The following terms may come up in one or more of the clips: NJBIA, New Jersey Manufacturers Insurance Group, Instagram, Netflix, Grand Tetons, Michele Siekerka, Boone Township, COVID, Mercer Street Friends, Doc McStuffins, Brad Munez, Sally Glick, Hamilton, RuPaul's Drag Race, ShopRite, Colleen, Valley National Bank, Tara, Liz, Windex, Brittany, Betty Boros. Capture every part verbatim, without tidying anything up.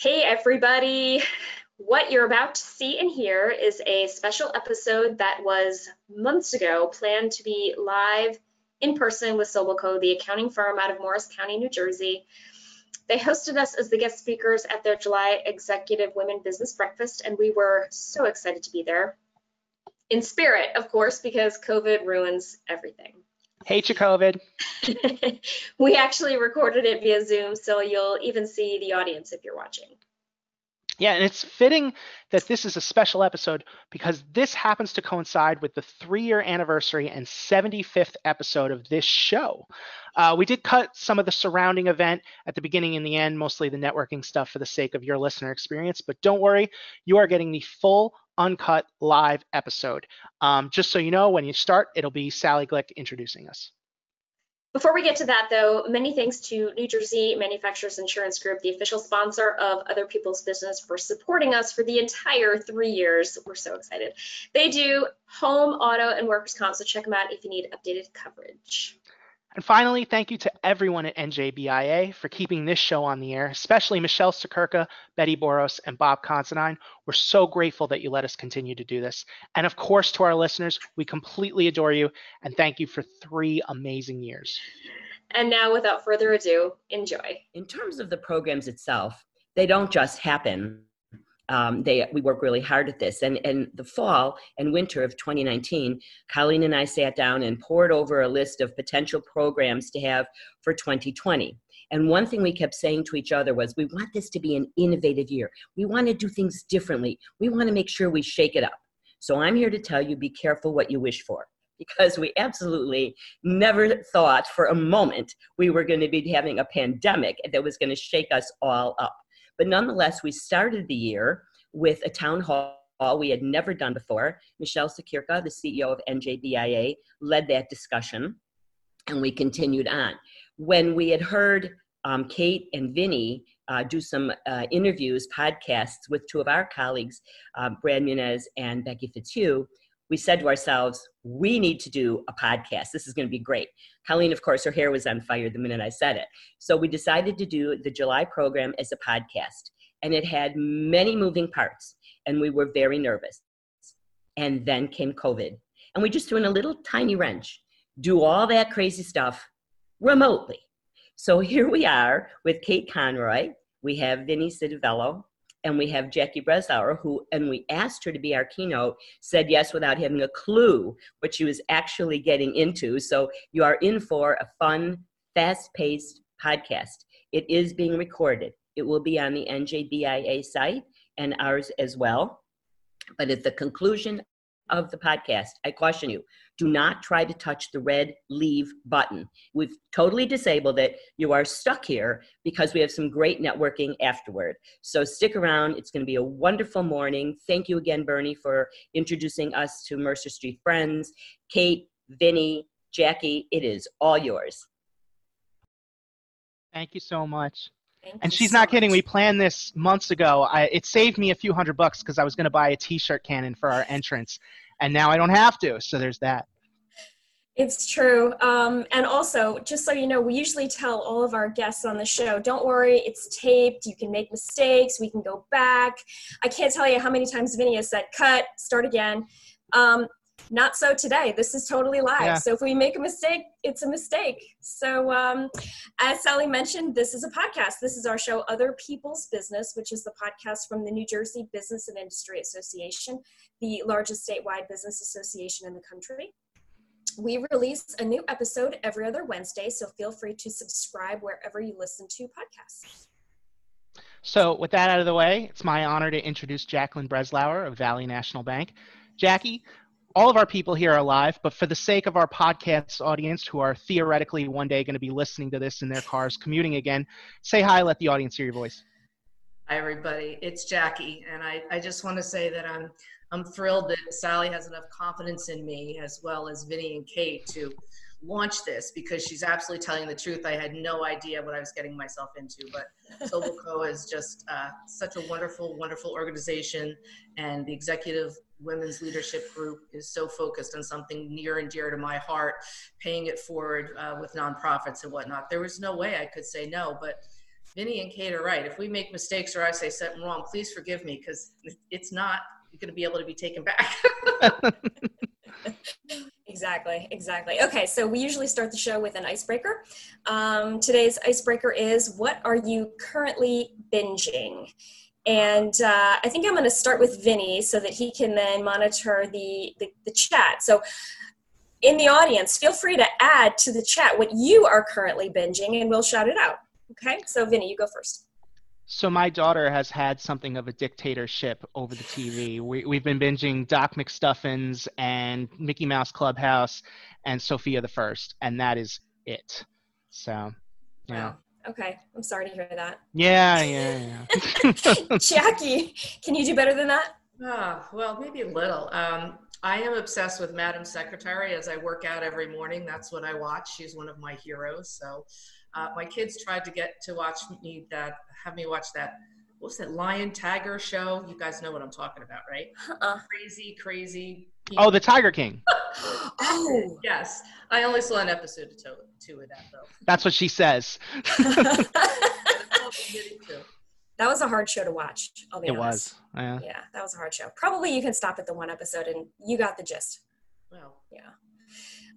Hey everybody, what you're about to see and hear is a special episode that was months ago planned to be live in person with SobelCo, the accounting firm out of Morris County, New Jersey. They hosted us as the guest speakers at their July Executive Women Business Breakfast, and we were so excited to be there. In spirit, of course, because COVID ruins everything. Hate you, COVID. We actually recorded it via Zoom, so you'll even see the audience if you're watching. Yeah, and it's fitting that this is a special episode because this happens to coincide with the three-year anniversary and seventy-fifth episode of this show. Uh, we did cut some of the surrounding event at the beginning and the end, mostly the networking stuff for the sake of your listener experience, but don't worry, you are getting the full uncut live episode. Um, just so you know, when you start, it'll be Sally Glick introducing us. Before we get to that, though, many thanks to New Jersey Manufacturers Insurance Group, the official sponsor of Other People's Business, for supporting us for the entire three years. We're so excited. They do home, auto, and workers' comp, so check them out if you need updated coverage. And finally, thank you to everyone at N J B I A for keeping this show on the air, especially Michele Siekerka, Betty Boros, and Bob Considine. We're so grateful that you let us continue to do this. And of course, to our listeners, we completely adore you and thank you for three amazing years. And now, without further ado, enjoy. In terms of the programs itself, they don't just happen. Um, they, we work really hard at this. And in the fall and winter of twenty nineteen, Colleen and I sat down and poured over a list of potential programs to have for twenty twenty. And one thing we kept saying to each other was, we want this to be an innovative year. We want to do things differently. We want to make sure we shake it up. So I'm here to tell you, be careful what you wish for, because we absolutely never thought for a moment we were going to be having a pandemic that was going to shake us all up. But nonetheless, we started the year with a town hall we had never done before. Michele Siekerka, the C E O of N J B I A, led that discussion, and we continued on. When we had heard um, Kate and Vinny uh, do some uh, interviews, podcasts with two of our colleagues, uh, Brad Munez and Becky Fitzhugh, we said to ourselves, we need to do a podcast. This is going to be great. Colleen, of course, her hair was on fire the minute I said it. So we decided to do the July program as a podcast. And it had many moving parts. And we were very nervous. And then came COVID. And we just threw in a little tiny wrench. Do all that crazy stuff remotely. So here we are with Kate Conroy. We have Vinny Cidavello. And we have Jackie Breslauer, who, and we asked her to be our keynote, said yes without having a clue what she was actually getting into. So you are in for a fun, fast-paced podcast. It is being recorded. It will be on the N J B I A site and ours as well. But at the conclusion of the podcast, I caution you, do not try to touch the red leave button. We've totally disabled it. You are stuck here because we have some great networking afterward. So stick around. It's going to be a wonderful morning. Thank you again, Bernie, for introducing us to Mercer Street Friends. Kate, Vinny, Jackie, it is all yours. Thank you so much. Thank and she's so not kidding. Much. We planned this months ago. I, it saved me a few hundred bucks because I was going to buy a T-shirt cannon for our entrance. And now I don't have to. So there's that. It's true. Um, and also, just so you know, we usually tell all of our guests on the show, don't worry, it's taped. You can make mistakes. We can go back. I can't tell you how many times Vinny has said, cut, start again. Um, not so today. This is totally live. Yeah. So if we make a mistake, it's a mistake. So um, as Sally mentioned, this is a podcast. This is our show, Other People's Business, which is the podcast from the New Jersey Business and Industry Association, the largest statewide business association in the country. We release a new episode every other Wednesday, so feel free to subscribe wherever you listen to podcasts. So with that out of the way, it's my honor to introduce Jacqueline Breslauer of Valley National Bank. Jackie, all of our people here are live, but for the sake of our podcast audience who are theoretically one day going to be listening to this in their cars, commuting again, say hi, let the audience hear your voice. Hi, everybody. It's Jackie, and I, I just want to say that I'm I'm thrilled that Sally has enough confidence in me, as well as Vinny and Kate, to launch this, because she's absolutely telling the truth. I had no idea what I was getting myself into, but SobelCo is just uh, such a wonderful, wonderful organization, and the executive women's leadership group is so focused on something near and dear to my heart, paying it forward uh, with nonprofits and whatnot. There was no way I could say no, but Vinny and Kate are right. If we make mistakes or I say something wrong, please forgive me, because it's not going to be able to be taken back. Exactly, exactly. Okay, so we usually start the show with an icebreaker. Um, today's icebreaker is, what are you currently binging? And uh, I think I'm going to start with Vinny so that he can then monitor the, the, the chat. So in the audience, feel free to add to the chat what you are currently binging, and we'll shout it out. Okay, so Vinny, you go first. So my daughter has had something of a dictatorship over the T V. We, we've been binging Doc McStuffins and Mickey Mouse Clubhouse and Sophia the First, and that is it. So, yeah. Wow. Okay, I'm sorry to hear that. Yeah, yeah, yeah. Jackie, can you do better than that? Oh, well, maybe a little. Um, I am obsessed with Madam Secretary. As I work out every morning, that's what I watch. She's one of my heroes. So uh, my kids tried to get to watch me that, have me watch that, what was that, Lion Tiger show? You guys know what I'm talking about, right? Uh-uh. Crazy, crazy. People. Oh, the Tiger King. Oh. Yes. I only saw an episode or two of that, though. That's what she says. That was a hard show to watch. I'll be it honest. was. Yeah. yeah, that was a hard show. Probably you can stop at the one episode and you got the gist. Wow. Yeah.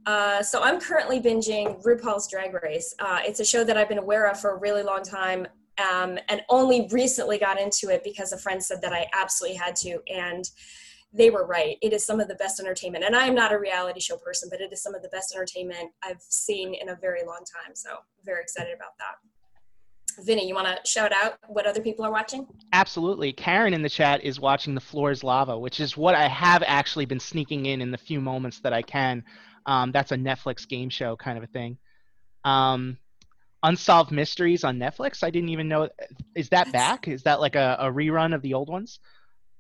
Uh, so I'm currently binging RuPaul's Drag Race. Uh, it's a show that I've been aware of for a really long time, um, and only recently got into it because a friend said that I absolutely had to, and they were right. It is some of the best entertainment. And I am not a reality show person, but it is some of the best entertainment I've seen in a very long time. So very excited about that. Vinny, you want to shout out what other people are watching? Absolutely. Karen in the chat is watching The Floor is Lava, which is what I have actually been sneaking in in the few moments that I can. Um, that's a Netflix game show kind of a thing. Um, Unsolved Mysteries on Netflix. I didn't even know. Is that back? Is that like a, a rerun of the old ones?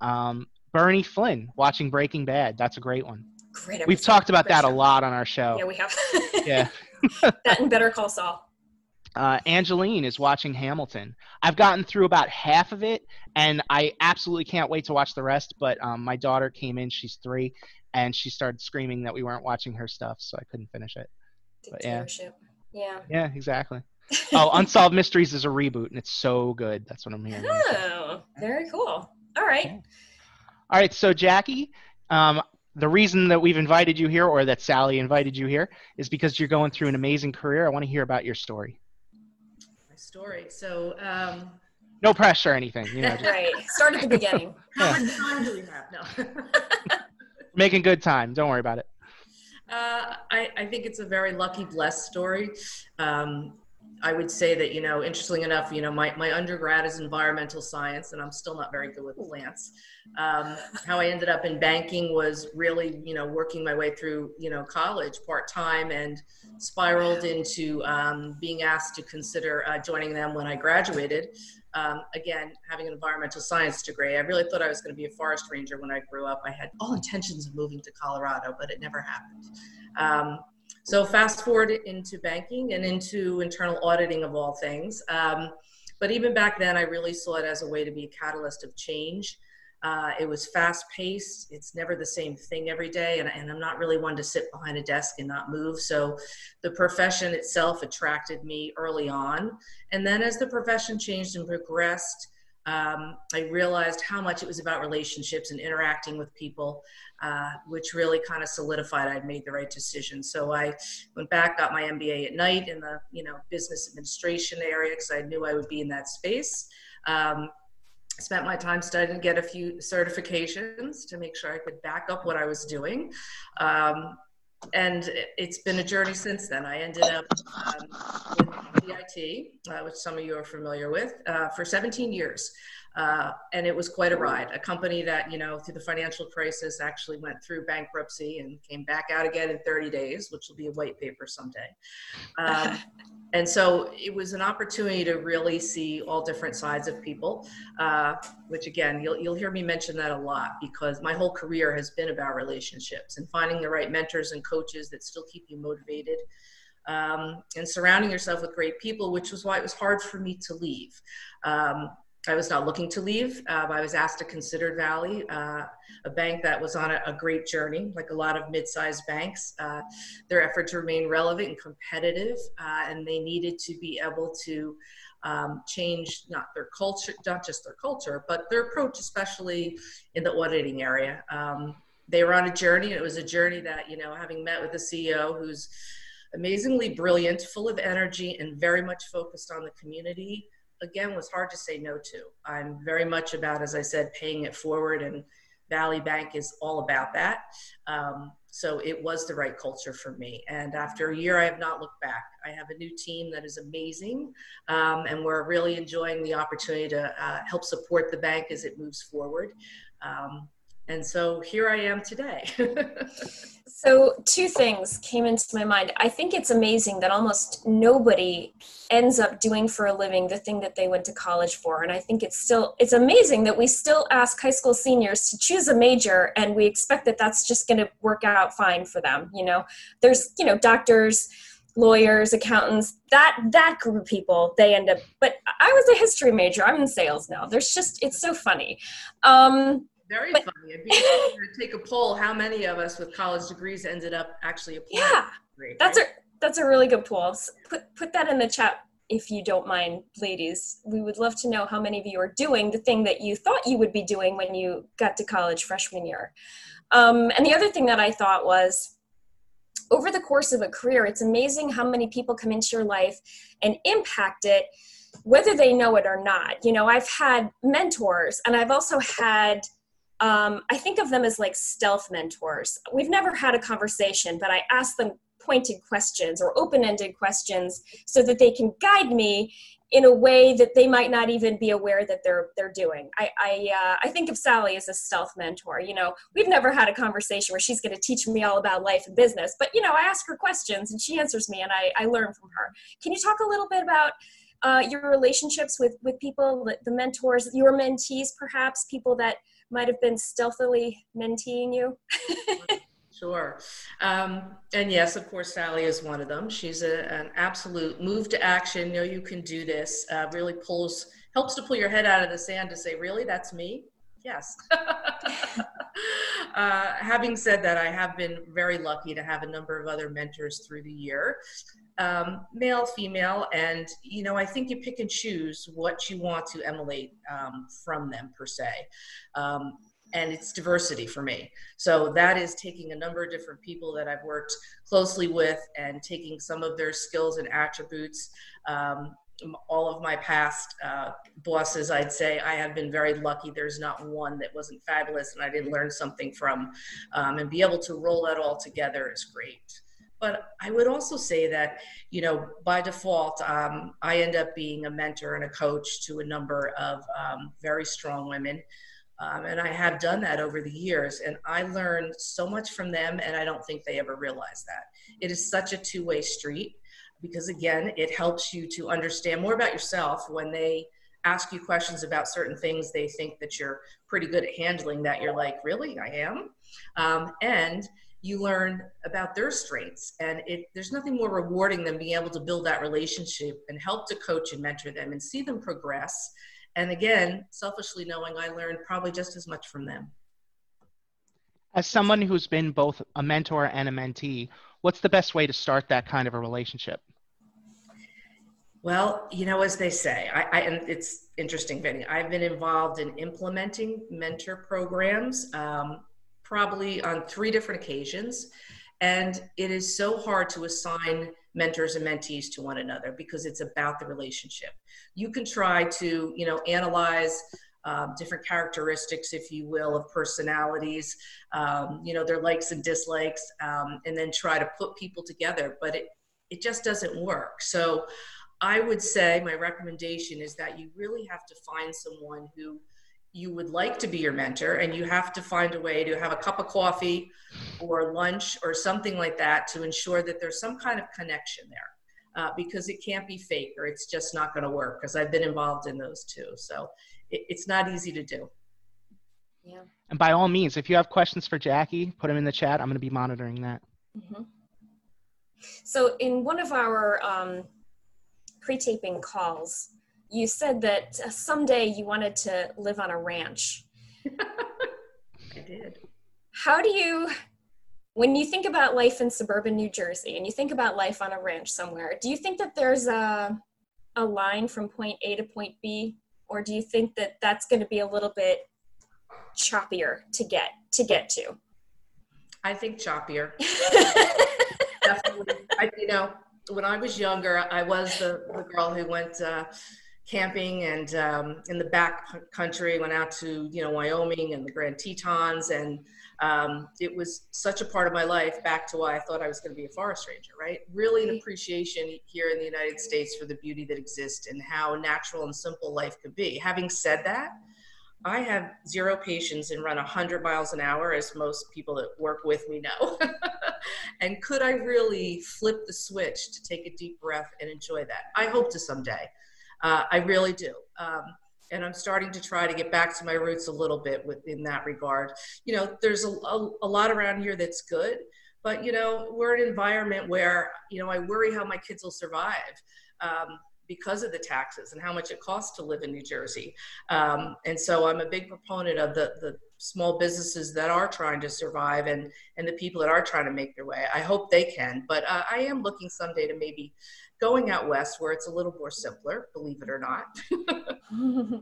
Um, Bernie Flynn watching Breaking Bad. That's a great one. Great episode. We've talked about that a lot on our show. Yeah, we have. Yeah. That and Better Call Saul. Uh, Angeline is watching Hamilton. I've gotten through about half of it, and I absolutely can't wait to watch the rest, but um, my daughter came in, she's three, and she started screaming that we weren't watching her stuff, so I couldn't finish it. Dictatorship. Yeah. Yeah, yeah, exactly. Oh, Unsolved Mysteries is a reboot, and it's so good. That's what I'm hearing. Oh, very cool. All right. Yeah. All right, so Jackie, um, the reason that we've invited you here, or that Sally invited you here, is because you're going through an amazing career. I want to hear about your story. My story, so. Um, no pressure or anything. You know, just... Right, start at the beginning. How much time do we have? No. Making good time, don't worry about it. Uh, I, I think it's a very lucky, blessed story. Um, I would say that, you know, interestingly enough, you know, my, my undergrad is environmental science, and I'm still not very good with plants. Um, how I ended up in banking was really, you know, working my way through, you know, college part-time, and spiraled into um, being asked to consider uh, joining them when I graduated. Um, again, having an environmental science degree, I really thought I was going to be a forest ranger when I grew up. I had all intentions of moving to Colorado, but it never happened. Um, So fast forward into banking and into internal auditing of all things. Um, but even back then, I really saw it as a way to be a catalyst of change. Uh, it was fast paced. It's never the same thing every day. And, and I'm not really one to sit behind a desk and not move. So the profession itself attracted me early on. And then as the profession changed and progressed, Um, I realized how much it was about relationships and interacting with people, uh, which really kind of solidified I'd made the right decision. So I went back, got my M B A at night in the, you know, business administration area, because I knew I would be in that space. Um, spent my time studying to get a few certifications to make sure I could back up what I was doing. Um, And it's been a journey since then. I ended up um, with D I T, uh, which some of you are familiar with, uh, for seventeen years. Uh, and it was quite a ride. A company that, you know, through the financial crisis actually went through bankruptcy and came back out again in thirty days, which will be a white paper someday. Um, and so it was an opportunity to really see all different sides of people, uh, which again, you'll, you'll hear me mention that a lot, because my whole career has been about relationships and finding the right mentors and coaches that still keep you motivated. Um, and surrounding yourself with great people, which was why it was hard for me to leave. Um, I was not looking to leave. Uh, I was asked to consider Valley, uh, a bank that was on a, a great journey, like a lot of mid-sized banks. Uh, their effort to remain relevant and competitive, uh, and they needed to be able to um, change not their culture, not just their culture, but their approach, especially in the auditing area. Um, they were on a journey, and it was a journey that, you know, having met with the C E O who's amazingly brilliant, full of energy, and very much focused on the community, again, was hard to say no to. I'm very much about, as I said, paying it forward, and Valley Bank is all about that. Um, so it was the right culture for me. And after a year, I have not looked back. I have a new team that is amazing, um, and we're really enjoying the opportunity to uh, help support the bank as it moves forward. Um, And so here I am today. So two things came into my mind. I think it's amazing that almost nobody ends up doing for a living the thing that they went to college for. And I think it's still, it's amazing that we still ask high school seniors to choose a major, and we expect that that's just going to work out fine for them. You know, there's, you know, doctors, lawyers, accountants, that that group of people, they end up, but I was a history major. I'm in sales now. There's just, it's so funny. Um, Very but, funny. I'd be able to take a poll how many of us with college degrees ended up actually applying. Yeah, degree, that's right? a that's a really good poll. Put put that in the chat if you don't mind, ladies. We would love to know how many of you are doing the thing that you thought you would be doing when you got to college freshman year. Um, and the other thing that I thought was, over the course of a career, it's amazing how many people come into your life and impact it, whether they know it or not. You know, I've had mentors, and I've also had Um, I think of them as like stealth mentors. We've never had a conversation, but I ask them pointed questions or open-ended questions so that they can guide me in a way that they might not even be aware that they're they're doing. I I, uh, I think of Sally as a stealth mentor. You know, we've never had a conversation where she's going to teach me all about life and business, but you know, I ask her questions and she answers me, and I I learn from her. Can you talk a little bit about uh, your relationships with with people, the mentors, your mentees, perhaps people that might have been stealthily menteeing you? Sure. Um, and yes, of course, Sally is one of them. She's a, an absolute move to action, know you can do this, uh, really pulls, helps to pull your head out of the sand to say, really, that's me? Yes. uh, having said that, I have been very lucky to have a number of other mentors through the year, um, male, female, and, you know, I think you pick and choose what you want to emulate um, from them, per se. Um, and it's diversity for me. So that is taking a number of different people that I've worked closely with and taking some of their skills and attributes. Um, all of my past uh, bosses, I'd say I have been very lucky. There's not one that wasn't fabulous and I didn't learn something from, um, and be able to roll that all together is great. But I would also say that, you know, by default, um, I end up being a mentor and a coach to a number of um, very strong women. Um, and I have done that over the years, and I learned so much from them, and I don't think they ever realized that. It is such a two-way street, because again, it helps you to understand more about yourself when they ask you questions about certain things they think that you're pretty good at handling, that you're like, really, I am? Um, and you learn about their strengths, and it, there's nothing more rewarding than being able to build that relationship and help to coach and mentor them and see them progress. And again, selfishly knowing I learned probably just as much from them. As someone who's been both a mentor and a mentee, what's the best way to start that kind of a relationship? Well, you know, as they say, I, I and it's interesting, Vinny, I've been involved in implementing mentor programs um, probably on three different occasions. And it is so hard to assign mentors and mentees to one another because it's about the relationship. You can try to, you know, analyze Um, different characteristics, if you will, of personalities, um, you know, their likes and dislikes, um, and then try to put people together, but it, it just doesn't work. So I would say my recommendation is that you really have to find someone who you would like to be your mentor, and you have to find a way to have a cup of coffee or lunch or something like that to ensure that there's some kind of connection there. Uh, because it can't be fake, or it's just not going to work, because I've been involved in those too. So it, it's not easy to do. Yeah. And by all means, if you have questions for Jackie, put them in the chat. I'm going to be monitoring that. Mm-hmm. So in one of our um, pre-taping calls, you said that someday you wanted to live on a ranch. I did. How do you... When you think about life in suburban New Jersey and you think about life on a ranch somewhere, do you think that there's a, a line from point A to point B, or do you think that that's going to be a little bit choppier to get to get to? I think choppier. Definitely. I, you know, when I was younger, I was the, the girl who went uh, camping and um, in the back country, went out to, you know, Wyoming and the Grand Tetons. And um, it was such a part of my life, back to why I thought I was going to be a forest ranger, right? Really an appreciation here in the United States for the beauty that exists and how natural and simple life could be. Having said that, I have zero patience and run one hundred miles an hour, as most people that work with me know. And could I really flip the switch to take a deep breath and enjoy that? I hope to someday. Uh, I really do. Um, and I'm starting to try to get back to my roots a little bit within that regard. You know, there's a, a, a lot around here that's good, but, you know, we're an environment where, you know, I worry how my kids will survive. Um, because of the taxes and how much it costs to live in New Jersey. Um, and so I'm a big proponent of the, the small businesses that are trying to survive and, and the people that are trying to make their way. I hope they can, but uh, I am looking someday to maybe going out west where it's a little more simpler, believe it or not.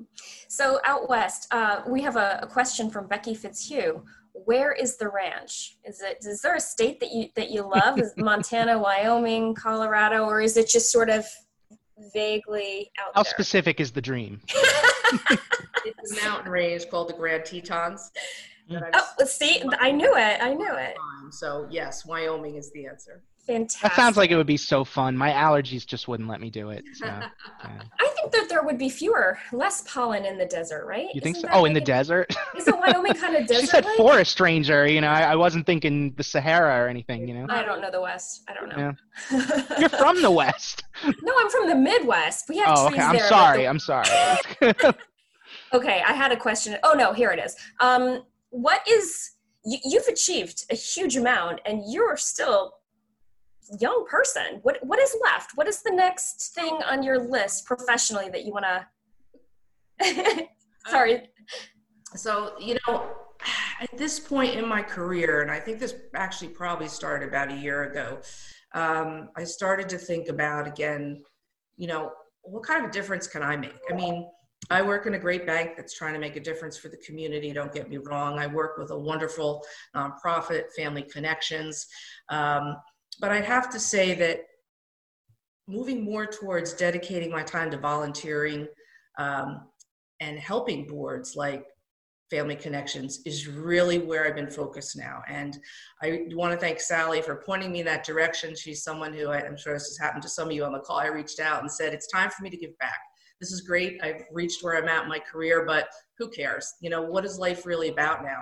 So out west, uh, we have a, a question from Becky Fitzhugh. Where is the ranch? Is it, is there a state that you, that you love? Is Montana, Wyoming, Colorado, or is it just sort of vaguely out How there. Specific is the dream? It's a mountain range called the Grand Tetons. Mm. Oh, see, I knew it. I knew it. So yes, Wyoming is the answer. Fantastic. That sounds like it would be so fun. My allergies just wouldn't let me do it. So, yeah. I think that there would be fewer, less pollen in the desert, right? You Isn't think so? Oh, like in the it, desert? Isn't Wyoming kind of desert? She said forest stranger. You know, I, I wasn't thinking the Sahara or anything, you know? I don't know the West. I don't know. Yeah. You're from the West. No, I'm from the Midwest. We have oh, trees okay. I'm there. Sorry. The- I'm sorry. Okay. I had a question. Oh, no, here it is. Um, what is, you, you've achieved a huge amount and you're still young person. What what is left? What is the next thing on your list professionally that you want to? Sorry. Um, so, you know, at this point in my career, and I think this actually probably started about a year ago, um, I started to think about, again, you know, what kind of a difference can I make? I mean, I work in a great bank that's trying to make a difference for the community, don't get me wrong. I work with a wonderful nonprofit, Family Connections. Um, But I have to say that moving more towards dedicating my time to volunteering um, and helping boards like Family Connections is really where I've been focused now. And I want to thank Sally for pointing me in that direction. She's someone who, I, I'm sure this has happened to some of you on the call, I reached out and said, it's time for me to give back. This is great. I've reached where I'm at in my career, but who cares? You know, what is life really about now?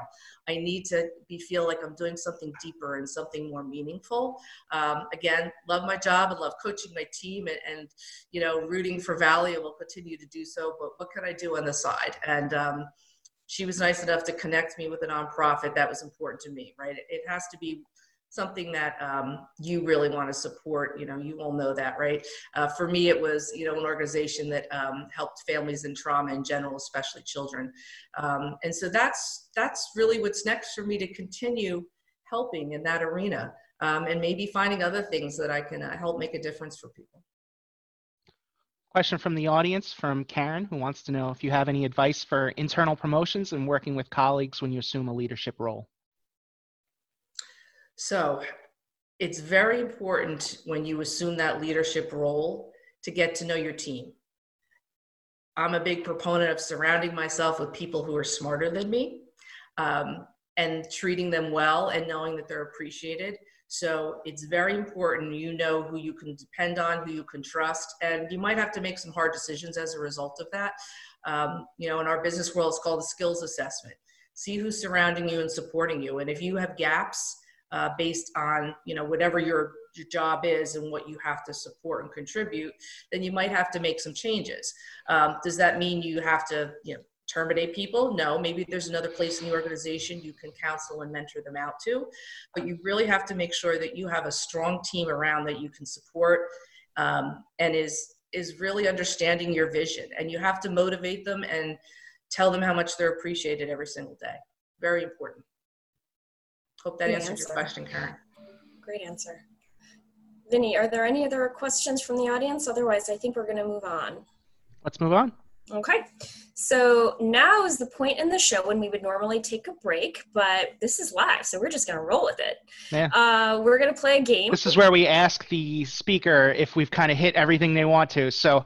I need to be feel like I'm doing something deeper and something more meaningful. Um, again, love my job and love coaching my team and, and, you know, rooting for Valley and will continue to do so, but what can I do on the side? And um, she was nice enough to connect me with a nonprofit that was important to me, right? It, it has to be something that um, you really want to support. You know, you all know that, right? Uh, for me, it was, you know, an organization that um, helped families in trauma in general, especially children. Um, and so that's, that's really what's next for me, to continue helping in that arena um, and maybe finding other things that I can uh, help make a difference for people. Question from the audience from Karen, who wants to know if you have any advice for internal promotions and working with colleagues when you assume a leadership role. So it's very important when you assume that leadership role to get to know your team. I'm a big proponent of surrounding myself with people who are smarter than me um, and treating them well and knowing that they're appreciated. So it's very important you know who you can depend on, who you can trust, and you might have to make some hard decisions as a result of that. Um, you know, in our business world, it's called the skills assessment. See who's surrounding you and supporting you. And if you have gaps, Uh, based on, you know, whatever your, your job is and what you have to support and contribute, then you might have to make some changes. Um, does that mean you have to, you know, terminate people? No, maybe there's another place in the organization you can counsel and mentor them out to, but you really have to make sure that you have a strong team around that you can support um, and is, is really understanding your vision, and you have to motivate them and tell them how much they're appreciated every single day. Very important. Hope that Great answered answer. Your question, Karen. Great answer. Vinny, are there any other questions from the audience? Otherwise, I think we're going to move on. Let's move on. Okay. So now is the point in the show when we would normally take a break, but this is live, so we're just going to roll with it. Yeah. Uh, we're going to play a game. This is where we ask the speaker if we've kind of hit everything they want to. So,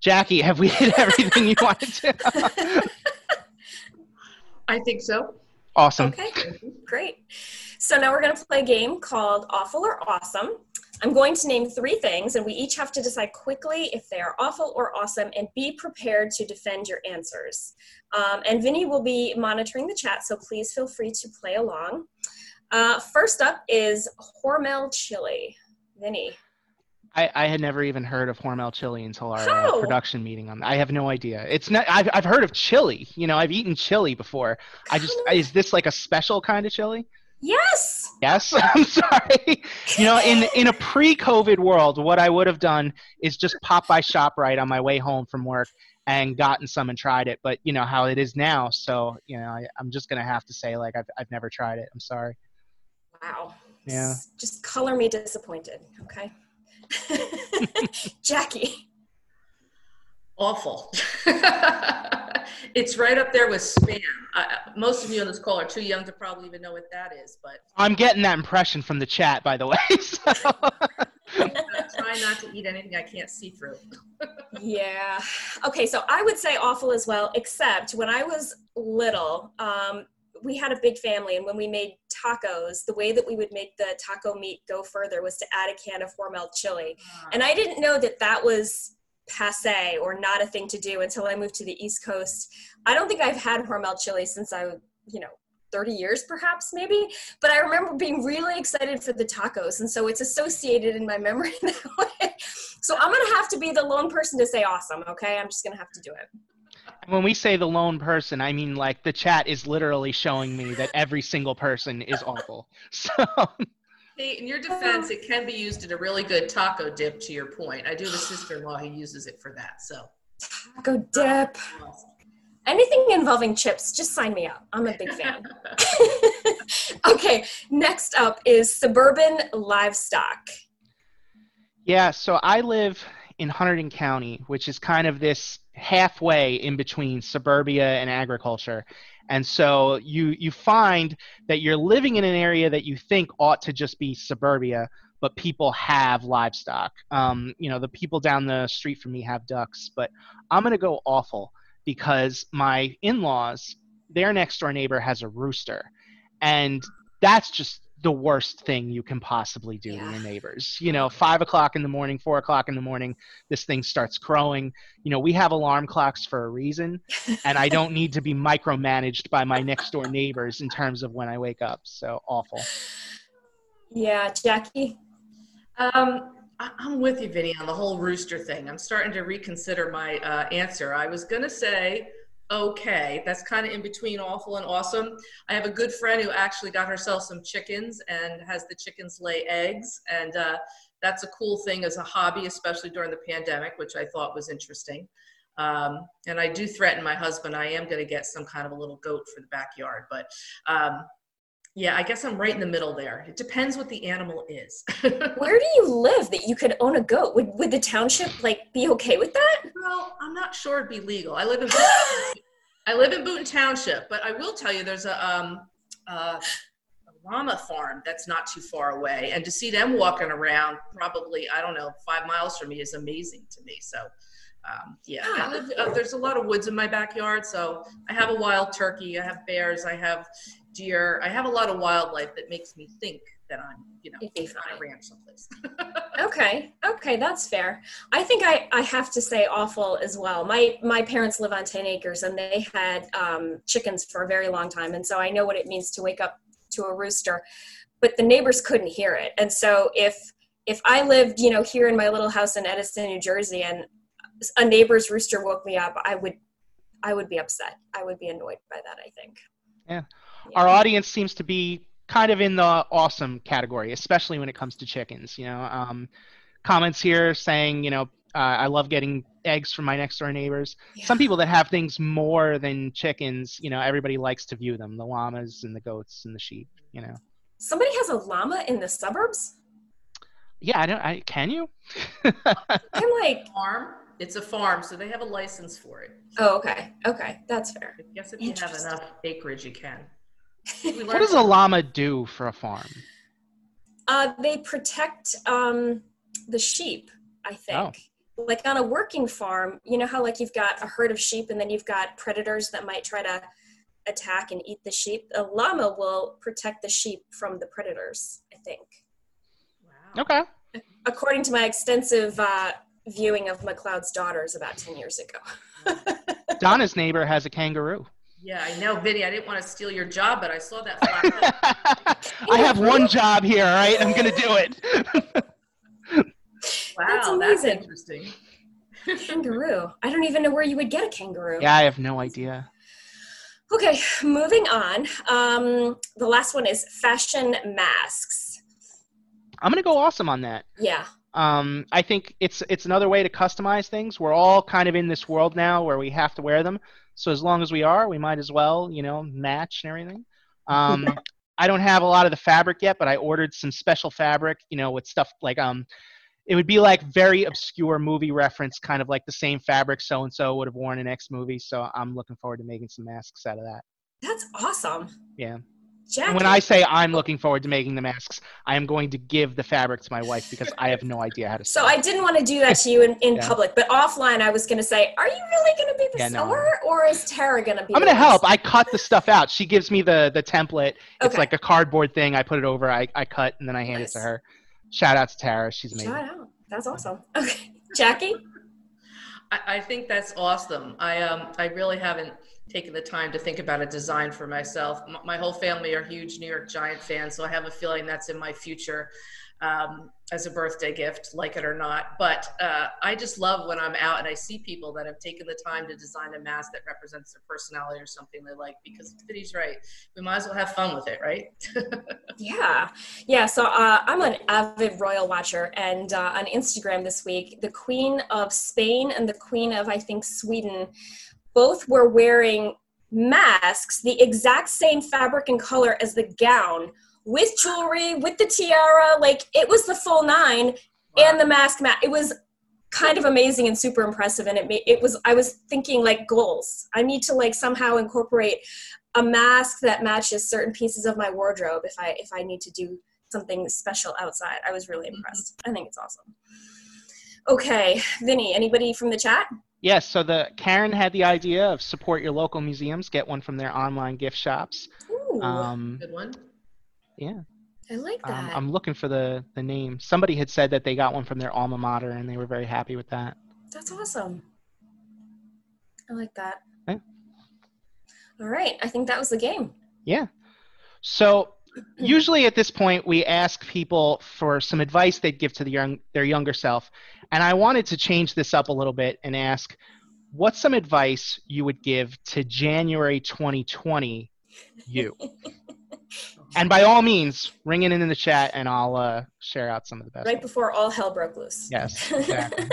Jackie, have we hit everything you wanted to? I think so. Awesome. Okay, great. So now we're going to play a game called Awful or Awesome. I'm going to name three things, and we each have to decide quickly if they are awful or awesome, and be prepared to defend your answers. Um, and Vinny will be monitoring the chat, so please feel free to play along. Uh, first up is Hormel chili. Vinny. I, I had never even heard of Hormel chili until our uh, production meeting on that. I have no idea. It's not. I've I've heard of chili. You know, I've eaten chili before. I just I, is this like a special kind of chili? Yes. Yes. I'm sorry. You know, in in a pre-COVID world, what I would have done is just pop by ShopRite on my way home from work and gotten some and tried it. But you know how it is now, so you know I, I'm just gonna have to say like I've I've never tried it. I'm sorry. Wow. Yeah. Just color me disappointed. Okay. Jackie. Awful. It's right up there with spam. Uh, most of you on this call are too young to probably even know what that is, but I'm getting that impression from the chat, by the way. So. Try not to eat anything I can't see through. Yeah. Okay, so I would say awful as well, except when I was little, um, we had a big family, and when we made tacos, the way that we would make the taco meat go further was to add a can of Hormel chili. Wow. And I didn't know that that was passe or not a thing to do until I moved to the East Coast. I don't think I've had Hormel chili since I, you know, thirty years perhaps maybe, but I remember being really excited for the tacos. And so it's associated in my memory that way. So I'm going to have to be the lone person to say awesome. Okay. I'm just going to have to do it. When we say the lone person, I mean like the chat is literally showing me that every single person is awful. So, hey, in your defense, it can be used in a really good taco dip, to your point. I do have a sister-in-law who uses it for that, so. Taco dip. Anything involving chips, just sign me up. I'm a big fan. Okay, next up is suburban livestock. Yeah, so I live in Hunterdon County, which is kind of this halfway in between suburbia and agriculture. And so you you find that you're living in an area that you think ought to just be suburbia, but people have livestock. Um, you know, the people down the street from me have ducks, but I'm going to go awful because my in-laws, their next door neighbor has a rooster. And that's just the worst thing you can possibly do yeah. to your neighbors. You know, five o'clock in the morning, four o'clock in the morning, this thing starts crowing. You know, we have alarm clocks for a reason, and I don't need to be micromanaged by my next door neighbors in terms of when I wake up. So awful. Yeah, Jackie. Um, I- I'm with you, Vinny, on the whole rooster thing. I'm starting to reconsider my uh, answer. I was going to say okay, that's kind of in between awful and awesome. I have a good friend who actually got herself some chickens and has the chickens lay eggs, and uh, that's a cool thing as a hobby, especially during the pandemic, which I thought was interesting. Um, and I do threaten my husband, I am going to get some kind of a little goat for the backyard, but um, yeah, I guess I'm right in the middle there. It depends what the animal is. Where do you live that you could own a goat? Would would the township like be okay with that? Well, I'm not sure it'd be legal. I live in I live in Boone Township, but I will tell you there's a um uh, a llama farm that's not too far away, and to see them walking around probably I don't know five miles from me is amazing to me. So um, yeah, I live, uh, there's a lot of woods in my backyard, so I have a wild turkey, I have bears, I have deer. I have a lot of wildlife that makes me think that I'm, you know, on a ranch someplace. okay. Okay. That's fair. I think I, I have to say awful as well. My, my parents live on ten acres, and they had um, chickens for a very long time. And so I know what it means to wake up to a rooster, but the neighbors couldn't hear it. And so if, if I lived, you know, here in my little house in Edison, New Jersey, and a neighbor's rooster woke me up, I would, I would be upset. I would be annoyed by that, I think. Yeah. Yeah. Our audience seems to be kind of in the awesome category, especially when it comes to chickens. You know, um, comments here saying, you know, uh, I love getting eggs from my next door neighbors. Yeah. Some people that have things more than chickens, you know, everybody likes to view them, the llamas and the goats and the sheep, you know. Somebody has a llama in the suburbs? Yeah, I don't. I can you? I'm like farm. It's a farm, so they have a license for it. Oh, okay, okay, that's fair. I guess if you have enough acreage, you can. What does a llama do for a farm? Uh, they protect um, the sheep, I think. Oh. Like on a working farm, you know how like you've got a herd of sheep and then you've got predators that might try to attack and eat the sheep. A llama will protect the sheep from the predators, I think. Wow. Okay. According to my extensive uh, viewing of McLeod's Daughters about ten years ago. Donna's neighbor has a kangaroo. Yeah, I know, Vinny. I didn't want to steal your job, but I saw that flash. I have one job here, all right? I'm going to do it. Wow, that's amazing. That's interesting. Kangaroo. I don't even know where you would get a kangaroo. Yeah, I have no idea. Okay, moving on. Um, the last one is fashion masks. I'm going to go awesome on that. Yeah. Um, I think it's it's another way to customize things. We're all kind of in this world now where we have to wear them. So as long as we are, we might as well, you know, match and everything. Um, I don't have a lot of the fabric yet, but I ordered some special fabric, you know, with stuff like, um, it would be like very obscure movie reference, kind of like the same fabric so-and-so would have worn in X movie. So I'm looking forward to making some masks out of that. That's awesome. Yeah. Jackie. And when I say I'm looking forward to making the masks, I am going to give the fabric to my wife because I have no idea how to sew. So I didn't want to do that to you in, in yeah. public, but offline I was going to say, are you really going to be the yeah, sewer no. or is Tara going to be I'm going to help. I cut the stuff out. She gives me the, the template. It's okay. Like a cardboard thing. I put it over, I, I cut, and then I hand nice. It to her. Shout out to Tara. She's amazing. Shout out. That's awesome. Okay. Jackie? I, I think that's awesome. I um I really haven't taking the time to think about a design for myself. M- my whole family are huge New York Giants fans, so I have a feeling that's in my future um, as a birthday gift, like it or not. But uh, I just love when I'm out and I see people that have taken the time to design a mask that represents their personality or something they like, because Vinny's right. We might as well have fun with it, right? yeah. Yeah, so uh, I'm an avid royal watcher, and uh, on Instagram this week, the Queen of Spain and the Queen of, I think, Sweden both were wearing masks, the exact same fabric and color as the gown, with jewelry, with the tiara. Like, it was the full nine. Wow. And the mask. Ma- it was kind of amazing and super impressive. And it ma- it was, I was thinking like goals. I need to like somehow incorporate a mask that matches certain pieces of my wardrobe if I if I need to do something special outside. I was really impressed. I think it's awesome. Okay, Vinny, anybody from the chat? Yes, so the Karen had the idea of support your local museums, get one from their online gift shops. Ooh, um, good one. Yeah. I like that. Um, I'm looking for the, the name. Somebody had said that they got one from their alma mater and they were very happy with that. That's awesome. I like that. Yeah. All right, I think that was the game. Yeah. So usually at this point, we ask people for some advice they'd give to the young, their younger self. And I wanted to change this up a little bit and ask, what's some advice you would give to January twenty twenty you? And by all means, ring it in in the chat and I'll uh, share out some of the best. Right ones. Before all hell broke loose. Yes, exactly. Do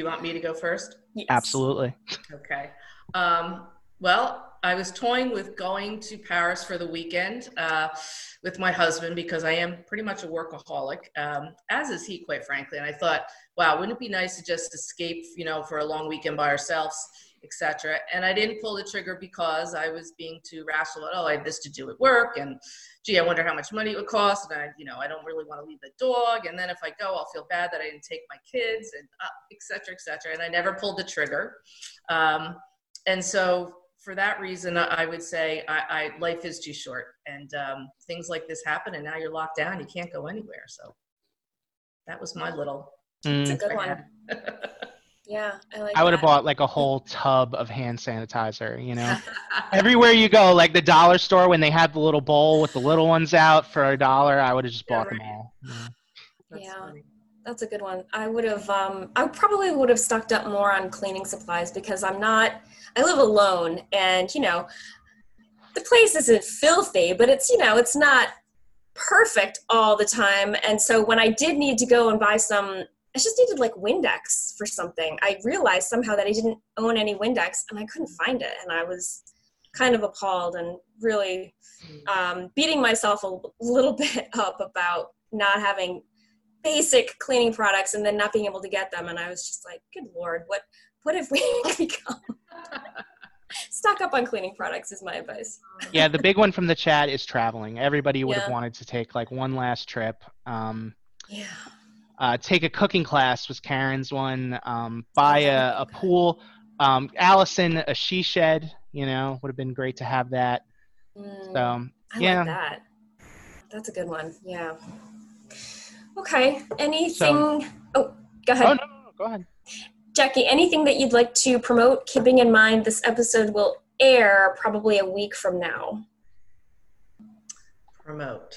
you want me to go first? Yes. Absolutely. Okay. Um, well, I was toying with going to Paris for the weekend uh, with my husband because I am pretty much a workaholic, um, as is he, quite frankly. And I thought, wow, wouldn't it be nice to just escape, you know, for a long weekend by ourselves, et cetera. And I didn't pull the trigger because I was being too rational. Oh, I have this to do at work, and gee, I wonder how much money it would cost. And I, you know, I don't really want to leave the dog. And then if I go, I'll feel bad that I didn't take my kids, and uh, et cetera, et cetera. And I never pulled the trigger. Um, and so, for that reason, I would say I, I, life is too short, and um, things like this happen, and now you're locked down. You can't go anywhere. So that was my little. It's mm. a good one. Yeah, I like I would that. Have bought like a whole tub of hand sanitizer, you know. Everywhere you go, like the dollar store, when they have the little bowl with the little ones out for a dollar, I would have just bought yeah, right. them all. Yeah. That's yeah. funny. That's a good one. I would have, um, I probably would have stocked up more on cleaning supplies because I'm not, I live alone and, you know, the place isn't filthy, but it's, you know, it's not perfect all the time. And so when I did need to go and buy some, I just needed like Windex for something. I realized somehow that I didn't own any Windex and I couldn't find it. And I was kind of appalled and really um, beating myself a little bit up about not having basic cleaning products and then not being able to get them. And I was just like, good Lord, what, what have we become? Stock up on cleaning products is my advice. Yeah. The big one from the chat is traveling. Everybody would yeah. have wanted to take like one last trip. Um, yeah. Uh, take a cooking class was Karen's one. Um, buy a, a pool. Um, Allison, a she shed, you know, would have been great to have that. Mm, so, I yeah. like that. That's a good one. Yeah. Okay. Anything? So, oh, go ahead. Oh, no, no, go ahead. Jackie, anything that you'd like to promote, keeping in mind this episode will air probably a week from now? Promote.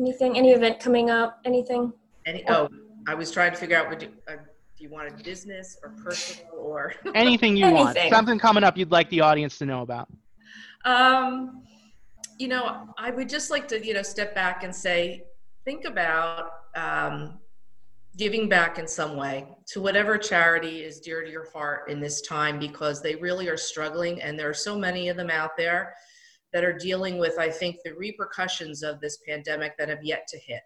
Anything? Any event coming up? Anything? Any, oh, I was trying to figure out what you, uh, if you wanted business or personal or... Anything you anything. want. Something coming up you'd like the audience to know about. Um, you know, I would just like to, you know, step back and say, think about... Um, giving back in some way to whatever charity is dear to your heart in this time, because they really are struggling. And there are so many of them out there that are dealing with, I think, the repercussions of this pandemic that have yet to hit.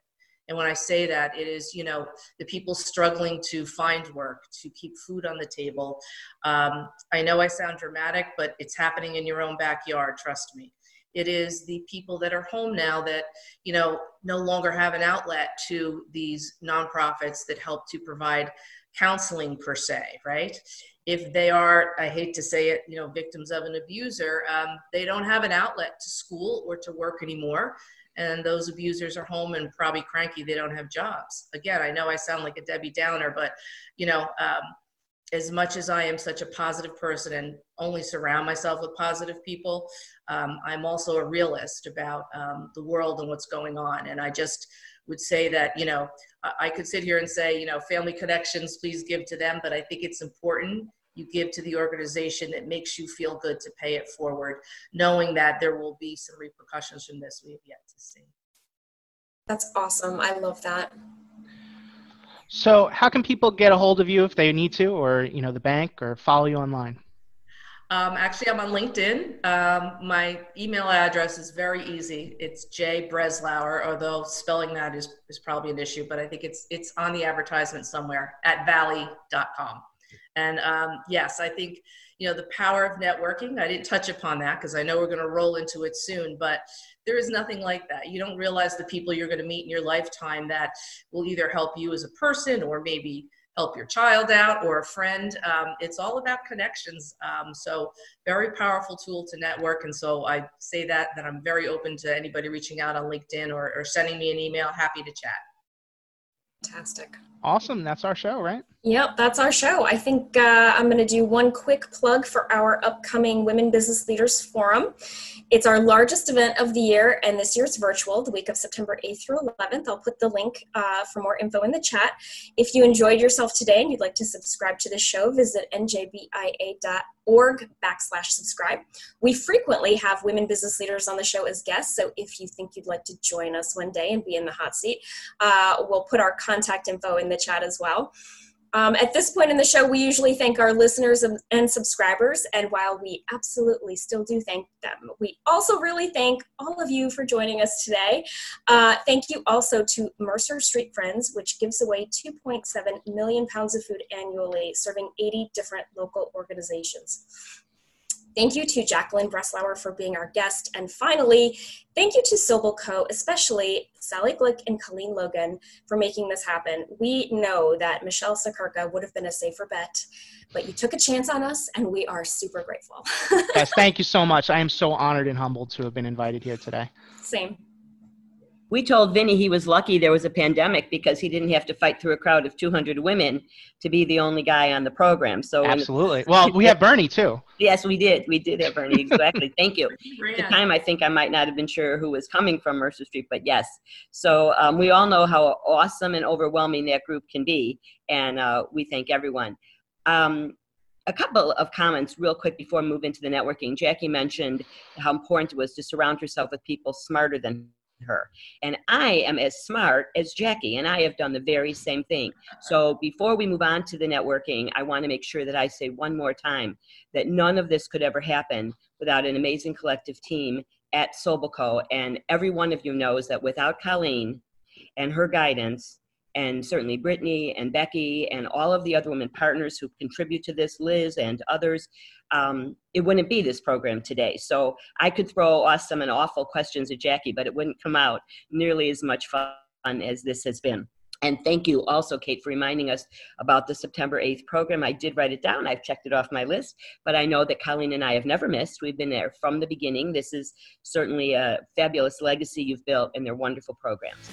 And when I say that, it is, you know, the people struggling to find work, to keep food on the table. Um, I know I sound dramatic, but it's happening in your own backyard, trust me. It is the people that are home now that, you know, no longer have an outlet to these nonprofits that help to provide counseling per se, right? If they are, I hate to say it, you know, victims of an abuser, um, they don't have an outlet to school or to work anymore. And those abusers are home and probably cranky. They don't have jobs. Again, I know I sound like a Debbie Downer, but, you know, um, as much as I am such a positive person and only surround myself with positive people, um, I'm also a realist about um, the world and what's going on. And I just would say that, you know, I could sit here and say, you know, Family Connections, please give to them. But I think it's important you give to the organization that makes you feel good to pay it forward, knowing that there will be some repercussions from this we have yet to see. That's awesome. I love that. So how can people get a hold of you if they need to, or, you know, the bank, or follow you online? Um, actually, I'm on LinkedIn. Um, my email address is very easy. It's J Breslauer, although spelling that is, is probably an issue, but I think it's it's on the advertisement somewhere, at valley dot com. And um, yes, I think, you know, the power of networking, I didn't touch upon that because I know we're going to roll into it soon, but there is nothing like that. You don't realize the people you're going to meet in your lifetime that will either help you as a person or maybe help your child out or a friend. Um, it's all about connections. Um, so very powerful tool to network. And so I say that, that I'm very open to anybody reaching out on LinkedIn or, or sending me an email. Happy to chat. Fantastic. Awesome. That's our show, right? Yep, that's our show. I think uh, I'm going to do one quick plug for our upcoming Women Business Leaders Forum. It's our largest event of the year, and this year it's virtual, the week of September eighth through eleventh. I'll put the link uh, for more info in the chat. If you enjoyed yourself today and you'd like to subscribe to the show, visit N J B I A dot org backslash subscribe. We frequently have women business leaders on the show as guests, so if you think you'd like to join us one day and be in the hot seat, uh, we'll put our contact info in the chat as well. Um, at this point in the show, we usually thank our listeners and subscribers, and while we absolutely still do thank them, we also really thank all of you for joining us today. Uh, thank you also to Mercer Street Friends, which gives away two point seven million pounds of food annually, serving eighty different local organizations. Thank you to Jacqueline Breslauer for being our guest. And finally, thank you to SobelCo, especially Sally Glick and Colleen Logan for making this happen. We know that Michele Siekerka would have been a safer bet, but you took a chance on us and we are super grateful. Yes, thank you so much. I am so honored and humbled to have been invited here today. Same. We told Vinny he was lucky there was a pandemic because he didn't have to fight through a crowd of two hundred women to be the only guy on the program. So absolutely. The- well, we have Bernie too. Yes, we did. We did have Bernie. Exactly. Thank you. At the time, I think I might not have been sure who was coming from Mercer Street, but yes. So um, we all know how awesome and overwhelming that group can be. And uh, we thank everyone. Um, A couple of comments real quick before I move into the networking. Jackie mentioned how important it was to surround yourself with people smarter than her. And I am as smart as Jackie, and I have done the very same thing. So before we move on to the networking, I want to make sure that I say one more time that none of this could ever happen without an amazing collective team at SobelCo. And every one of you knows that without Colleen and her guidance, and certainly Brittany and Becky and all of the other women partners who contribute to this, Liz and others, um, it wouldn't be this program today. So I could throw awesome and awful questions at Jackie, but it wouldn't come out nearly as much fun as this has been. And thank you also, Kate, for reminding us about the September eighth program. I did write it down. I've checked it off my list, but I know that Colleen and I have never missed. We've been there from the beginning. This is certainly a fabulous legacy you've built, and they're wonderful programs.